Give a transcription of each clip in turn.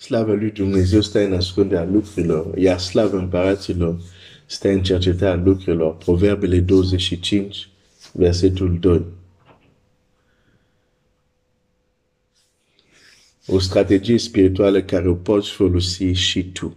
Slavă lui Dumnezeu stă în ascunderea lucrurilor, iar slavă împăraților stă în cercetarea lucrurilor. Proverbele 25, versetul 2. O strategie spirituală care o poți folosi și tu.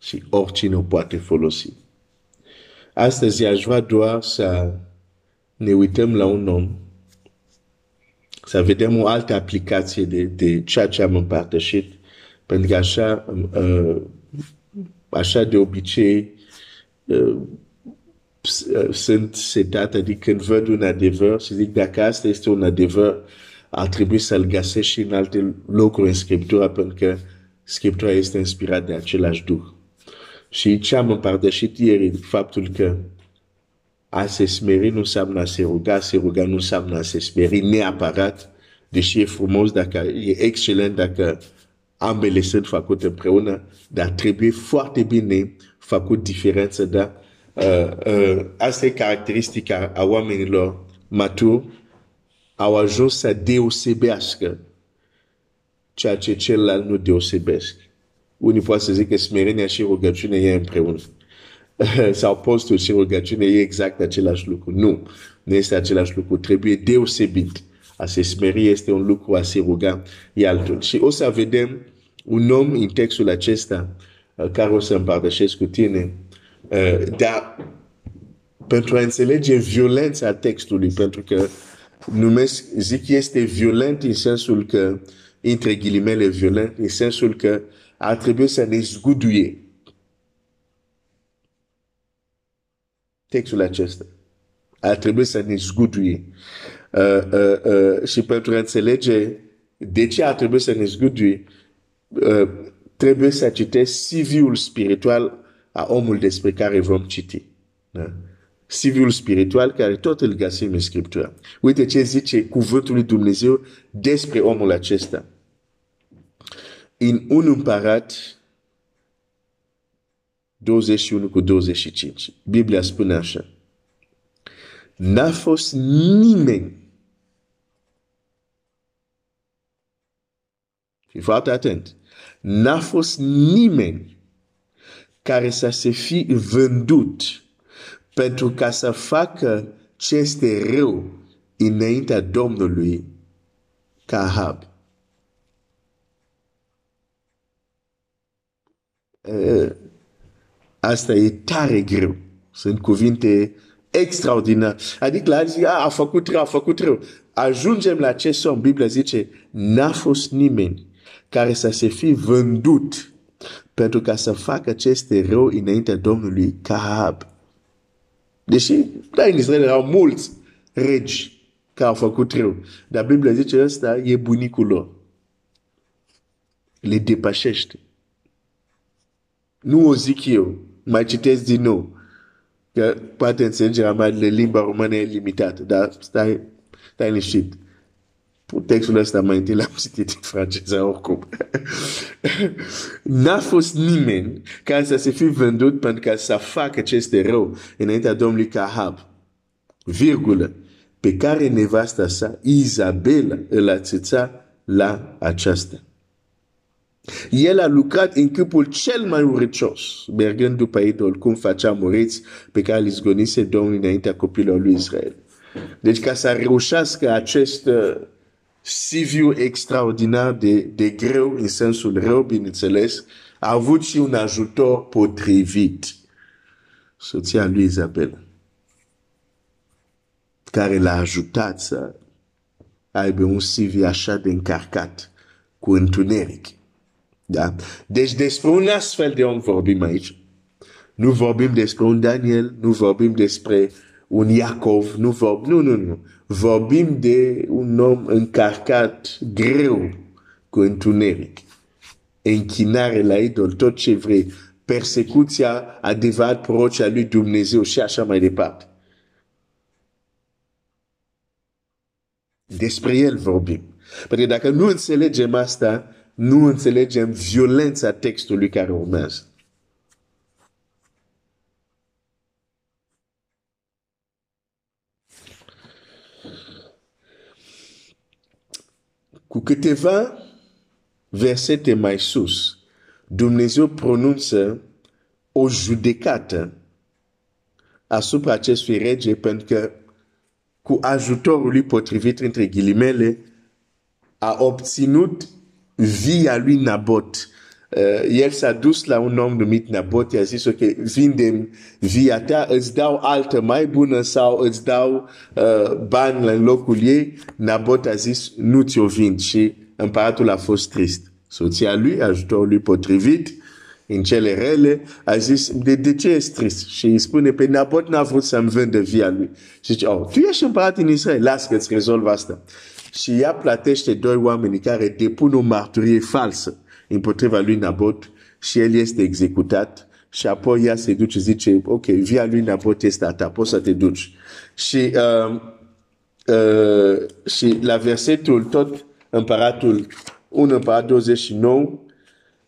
Și oricine o poate folosi. Astăzi aș vrea doar să ne uităm la un om, să vedem o altă aplicație de ceea ce am împărtășit, pentru că așa de obicei sunt setat, adică când văd un adevăr, să zic dacă asta este un adevăr, ar trebui să-l găsești și în alte locuri în Scriptura, pentru că Scriptura este inspirată de același Duh. Și ce am împărtășit ieri, faptul că a se smeri nu înseamnă a se ruga, a se ruga nu înseamnă a se smeri neapărat, deși e frumos, dacă, e excelent dacă ambele sunt făcute împreună, dar trebuie foarte bine făcut diferență, dar asta e caracteristica a oamenilor maturi, au ajuns să deosebească ceea ce celălalt nu deosebesc. Unii poate să zic că smerenia și rugăciunea e împreună. Sau postul și rugăciunea e exact același lucru. Nu, nu este același lucru. Trebuie deosebit. A se smeri este un lucru, a se ruga e altul. Și o să vedem un om în textul acesta care o să împărtășesc cu tine. Dar pentru a înțelege violența textului, pentru că numesc, zic, este violent în sensul că, între ghilimele violent, în sensul că ar trebui să ne zguduie textul acesta. Ar trebui să ne zguduie. Și pentru a înțelege de ce ar trebui să ne zguduie, trebuie să citesc CV-ul spiritual a omul despre care vom citi. CV-ul spiritual care tot îl găsim în Scriptura. Uite ce zice cuvântul lui Dumnezeu despre omul acesta. În 1 Împărat 21:25. Biblia spune așa. N-a fost nimeni. Fii foarte atent. N-a fost nimeni care să se fi vândut pentru ca să facă ce este rău înaintea Domnului ca Ahab. Asta e tare greu. Sunt cuvinte extraordinare. Adică la zice, a făcut rău, a făcut rău. Ajungem la acest om. Biblia zice, n-a fost nimeni care să se fi vândut pentru ca să facă acest rău înaintea Domnului ca Ahab. Deși, da, în Israel erau mulți regi care au făcut rău. Dar Biblia zice, ăsta e bunicul lor. Le depășește. Nu o zic eu, mai citesc din nou, că poate înțelegerea mea de limba română e limitată, dar stai liniștit. Textul ăsta mai întâi l-am citit în franceză oricum. N-a fost nimeni care să se fi vândut pentru ca să facă ce este rău înaintea Domnului ca Ahab, virgulă, pe care nevasta sa, Izabela, îl atâța la aceasta. El a lucrat în câmpul cel mai urâcios, mergând după idol, cum facea amoriți pe care îl izgonise Domnul înaintea copilor lui Israel. Deci ca să reușească acest CV extraordinar de greu, în sensul rău, bineînțeles, a avut și un ajutor potrivit. Soția lui Izabela, care l-a ajutat să aibă un CV așa de încarcat, cu întuneric. Da. Deci despre un astfel de om vorbim aici. Nu vorbim despre un Daniel, nu vorbim despre un Iacov, nu vorbim, nu. Vorbim de un om încarcat greu cu întuneric. Închinare la idol, tot ce vrei, persecuția adevărat prorocea lui Dumnezeu și așa mai departe. Despre el vorbim. Pentru că dacă nu înțelegem asta, nu înțelegem violența textului care urmează. Cu câteva versete mai sus, Dumnezeu pronunță o judecată asupra acestui rege, pentru că cu ajutorul lui potrivit, între ghilimele, a obținut via lui Nabot. El s-a dus la un om numit Nabot, i-a zis, ok, vinde via ta, îți dau altă mai bună sau îți dau bani în locul ei. Nabot a zis, nu ți-o vind, și împăratul a fost trist. Soția lui, ajutorul lui potrivit, în cele rele, a zis, de ce ești trist? Și îi spune, pe Nabot n-a vrut să-mi vândă via lui. Și zice, oh, tu ești împărat în Israel, las că îți rezolv asta. Și ea plătește doi oameni care depun o marturie falsă împotriva lui Nabot și el este executat. Și apoi ea se duce și zice, ok, via lui Nabot este a ta, poți să te duci. Și, și la versetul tot împăratul 1 împărat 29,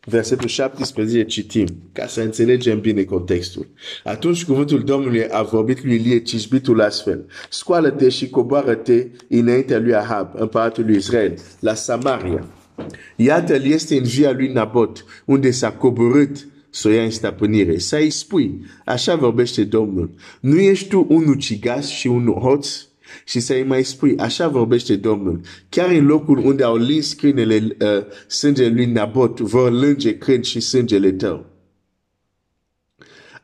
versetul 17, citim, ca să înțelegem bine contextul. Atunci cuvântul Domnului a vorbit lui Ilie Tisbitul astfel: scoală-te și coboară-te înaintea lui Ahab, împăratul lui Israel, la Samaria. Iată-l este în via lui Nabot, unde s-a coborât să o ia în stăpânire. Să-i spui, așa vorbește Domnul, nu ești tu un ucigaș și un hoț? Și să-i mai spui, așa vorbește Domnul, chiar în locul unde au lins câinele sângele lui Nabot, vor linge câini și sângele tău.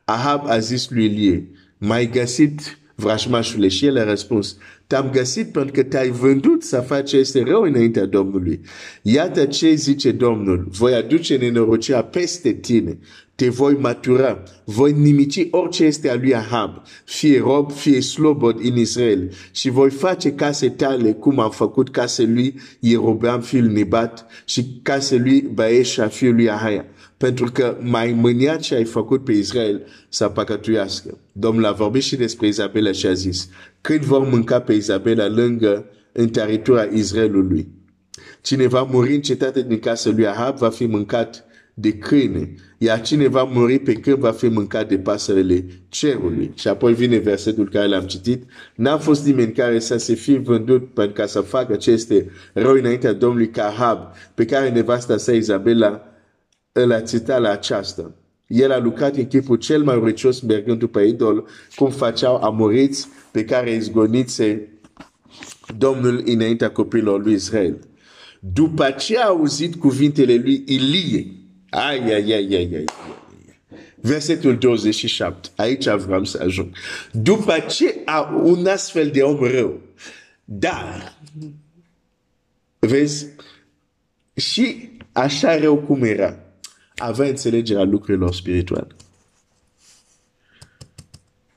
Ahab a zis lui Ilie, m-ai găsit, vrăjmașule? Și el a răspuns, te-am găsit pentru că te-ai vândut să faci ce este rău înaintea Domnului. Iată ce zice Domnul, voi aduce nenorocirea peste tine, te voi matura, voi nimici orice este a lui Ahab, fie rob, fie slobod în Israel, și voi face case tale cum am făcut case lui Ierobeam fiul Nebat și case lui Baesha fiul lui Ahaia, pentru că m-ai mâniat și ai făcut pe Israel să păcătuiască. Domnul a vorbit și despre Izabela și a zis, când vor mânca pe Izabela lângă în teritura Israelului? Cine va muri în cetate din casa lui Ahab va fi mâncat de câine, iar cine va muri pe câine va fi mâncat de pasările cerului. Și apoi vine versetul care l-am citit. N-a fost nimeni care să se fi vândut pentru ca să facă aceste rău înaintea Domnului ca Ahab, pe care nevasta sa Izabela îl atita la aceasta. El a lucrat în chipul cel mai urâcios, mergând după idol, cum făceau amoriți pe care izgonițe Domnul înaintea copilor lui Israel. După ce a auzit cuvintele lui Ilie, versetul 27, aici vreau să ajung. După ce un astfel de om rău, dar, vezi, și așa rău cum era, avea înțelegerea lucrurilor spirituale.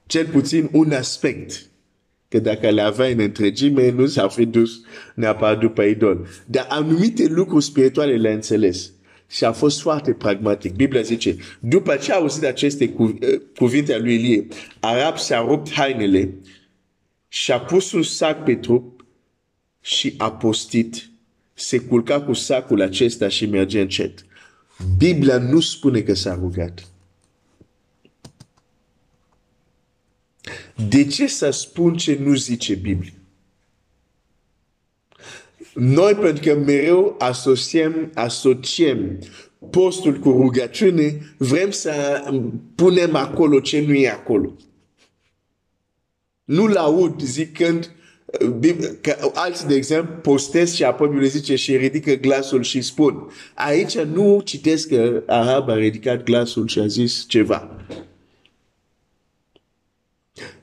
Cel puțin un aspect, că dacă le avea în întregime, nu s-a fi dus neapărat după idol. Dar anumite lucruri spirituale le-a înțeles. Și a fost foarte pragmatic. Biblia zice, după ce a auzit aceste cuvinte lui Ilie, Arab s-a rupt hainele și a pus un sac pe trup și a postit. Se culca cu sacul acesta și merge încet. Biblia nu spune că s-a rugat. De ce să spun ce nu zice Biblia? Noi, pentru că mereu asociem postul cu rugăciune, vrem să punem acolo ce nu e acolo. Nu-l aud zicând, că alții, de exemplu, postez și apoi Biblia zice și ridică glasul și spun. Aici nu citesc că Ahab a ridicat glasul și a zis ceva.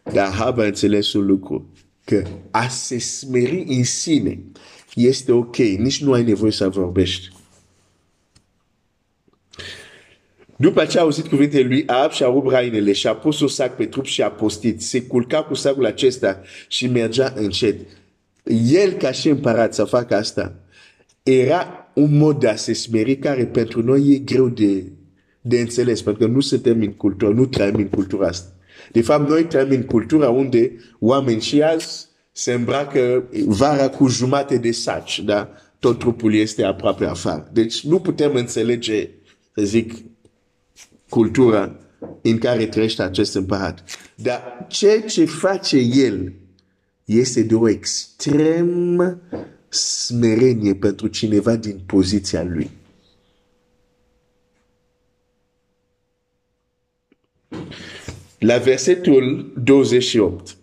Dar Ahab a înțeles un lucru, că a se smeri în sine este ok, nici nu ai nevoie să vorbești. După ce a auzit cuvintele lui Ahab și a rupt hainele și a pus un sac pe trup și a postit, se culca cu sacul acesta și mergea încet. El, ca și împărat, să facă asta era un mod de a se smeri care pentru noi e greu de înțeles, pentru că nu suntem în cultură, nu trăim în cultura asta. De fapt, noi trăim în cultura unde oameni și azi se îmbracă vara cu jumate de saci, da? Tot trupul este aproape afară. Deci nu putem înțelege, să zic, cultura în care trăiește acest împărat. Dar ceea ce face el este de o extremă smerenie pentru cineva din poziția lui. La versetul 28.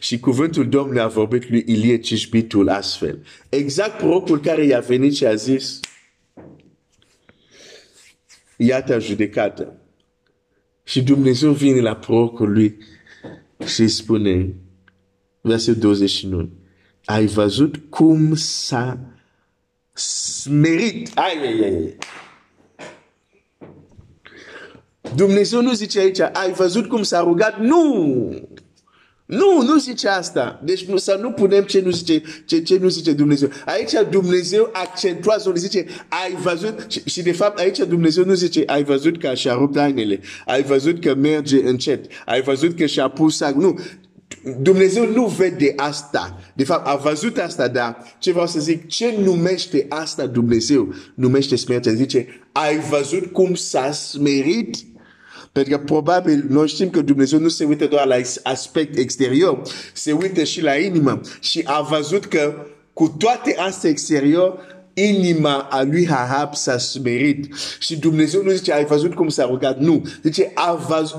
Și cuvântul Domnului a vorbit lui Ilie Tishbitul astfel. Exact prorocul care i-a venit și a zis, iată judecată. Și Dumnezeu vine la prorocul lui și spune, versetul 29, ai văzut cum s-a smerit. Dumnezeu nu zice aici, ai văzut cum s-a rugat? Nu! Nu, nu zice asta. Deci să nu punem ce nu zice, ce nu zice Dumnezeu. Aici Dumnezeu accentuază, zice, ai văzut. Și de fapt aici Dumnezeu nu zice, ai văzut că și-a rupt hainele, ai văzut că merge încet, ai văzut că și-a pus sac. Nu, Dumnezeu nu vede asta. De fapt, a văzut asta, dar ce vreau să zic, ce numește asta Dumnezeu? Numește smerenie. Zice, ai văzut cum s-a smerit? Pentru că probabil noi știm că Dumnezeu nu se uită doar la aspect exterior, se uită și la inimă. Și a văzut că cu toate astea exterior, inima a lui Ahab s-a smerit. Și Dumnezeu nu zice, ai văzut cum s-a rugat? Nu. Zice,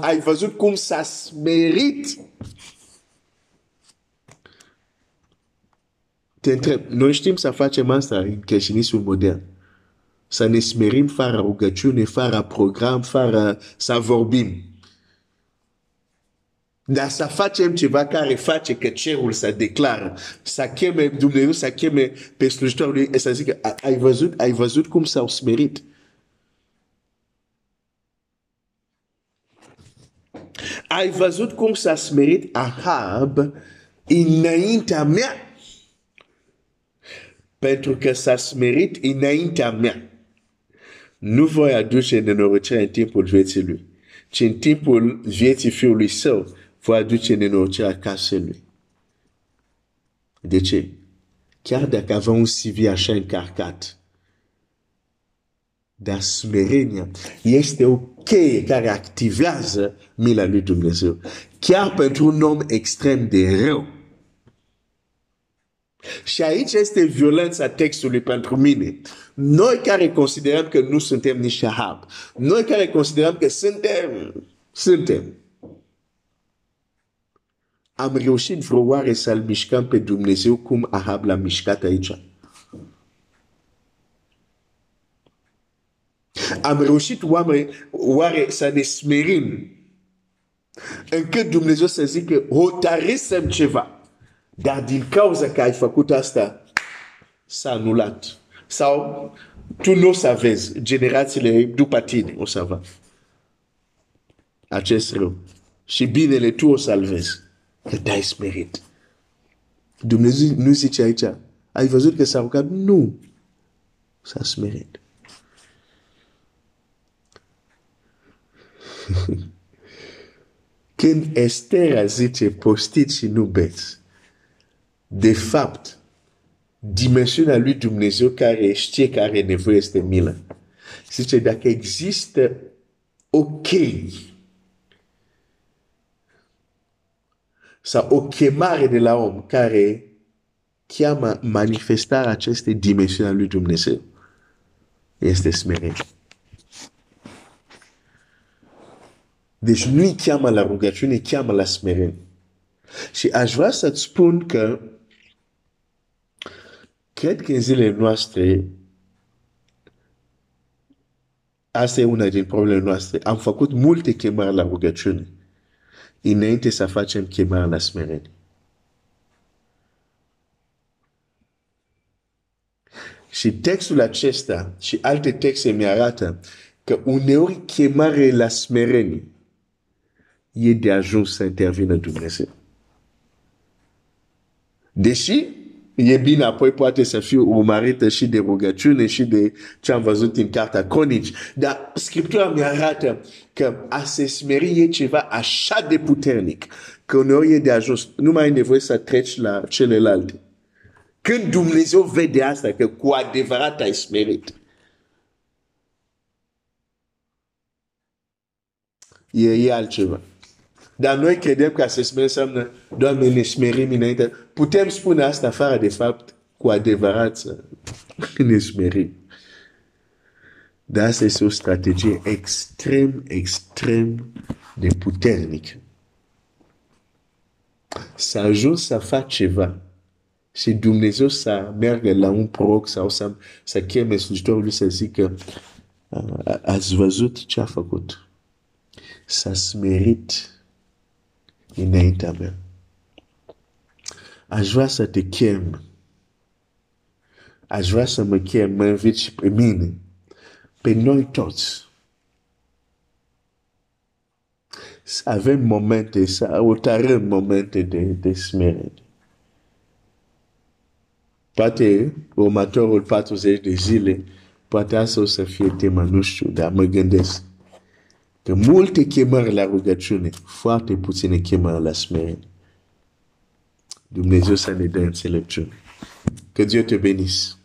ai văzut cum s-a smerit? Te întreb, noi știm să facem asta în creștinismul modern. Să ne smerim fără rugăciune, fără program, fără să vorbim. Dar să facem ceva care face că cerul să declară. Să cheme Dumnezeu, să cheme pe slujitorul lui, să zică, ai văzut cum s-au smerit. Ai văzut cum s-a smerit Ahab înaintea mea. Pentru că s-a smerit înaintea mea. Nu voi aduce nenorocire în timpul vieții lui, ci în timpul vieții fiului său voi aduce nenorocirea casei lui. De ce? Chiar dacă avea un CV așa încărcat, dar smerenia este o cheie care activează mila lui Dumnezeu. Chiar pentru un om extrem de rău. Și aici este violența textului pentru mine. Noi care considerăm că nu suntem nici Ahab. Noi care considerăm că suntem. Am reușit vreo oare să-l mișcăm pe Dumnezeu cum Ahab l-a mișcat aici. Am reușit oare să ne smerim încât Dumnezeu să zică hotărâsem ceva. Dar din cauza că ai făcut asta, s-a anulat. Sau tu nu o să vezi, generațiile după tine o să va. Acest rău. Și binele tu o să-l vezi. Că te-ai smerit. Dumnezeu nu zice aici, ai văzut că s-a rugat? Nu. S-a smerit. Când Esther a zice, postit și nu beți. De fapt, dimensiunea lui Dumnezeu care știe că are nevoie este milă. Zice, dacă există o chemare de la om care cheamă manifestarea acestei dimensiuni a lui Dumnezeu, este smerenie. Deci nu-i cheamă la rugăciune, cheamă la smerenie. Și aș vrea să-ți spun că cred că în zilele noastre, asta e una din problemele noastre, am făcut multe chemări la rugăciune, înainte să facem chemări la smerenie. Și textul acesta și alte texte mi-arată că uneori chemare la smerenie e de ajuns să intervină Dumnezeu. Deși, e bine apoi poate să fie urmărită și de rugăciune și de ce am văzut în Cartea Cronici. Dar Scriptura mi-arată că a se smeri e ceva așa de puternic că uneori e de ajuns. Nu mai ai nevoie să treci la celelalte. Când Dumnezeu vede asta, că cu adevărat ai smerit. E altceva. Dar noi credem că se smeri înseamnă, Doamne, ne smerim înainte. Putem spune asta afară de fapt, cu adevărat, ne smerim. Dar asta este o strategie extrem, extrem de puternic. Să ajungi să faci ceva. Și Dumnezeu să meargă la un proroc sau să cheme slujitorul lui să zică ați văzut ce a făcut. S-a smerit înaintea mea. Aș vrea să te chem. Aș vrea să mă chem, mă invit și pe mine. Pe noi toți. Să avem momente, să otărăm momente de smerenie. Poate următorul 40 de zile, poate asta o să fie tema, nu știu, dar mă gândesc că multe chemări la rugăciune, foarte puține chemări la smerenie. Dumnezeu să ne dea înțelepciune. Que Dieu te bénisse.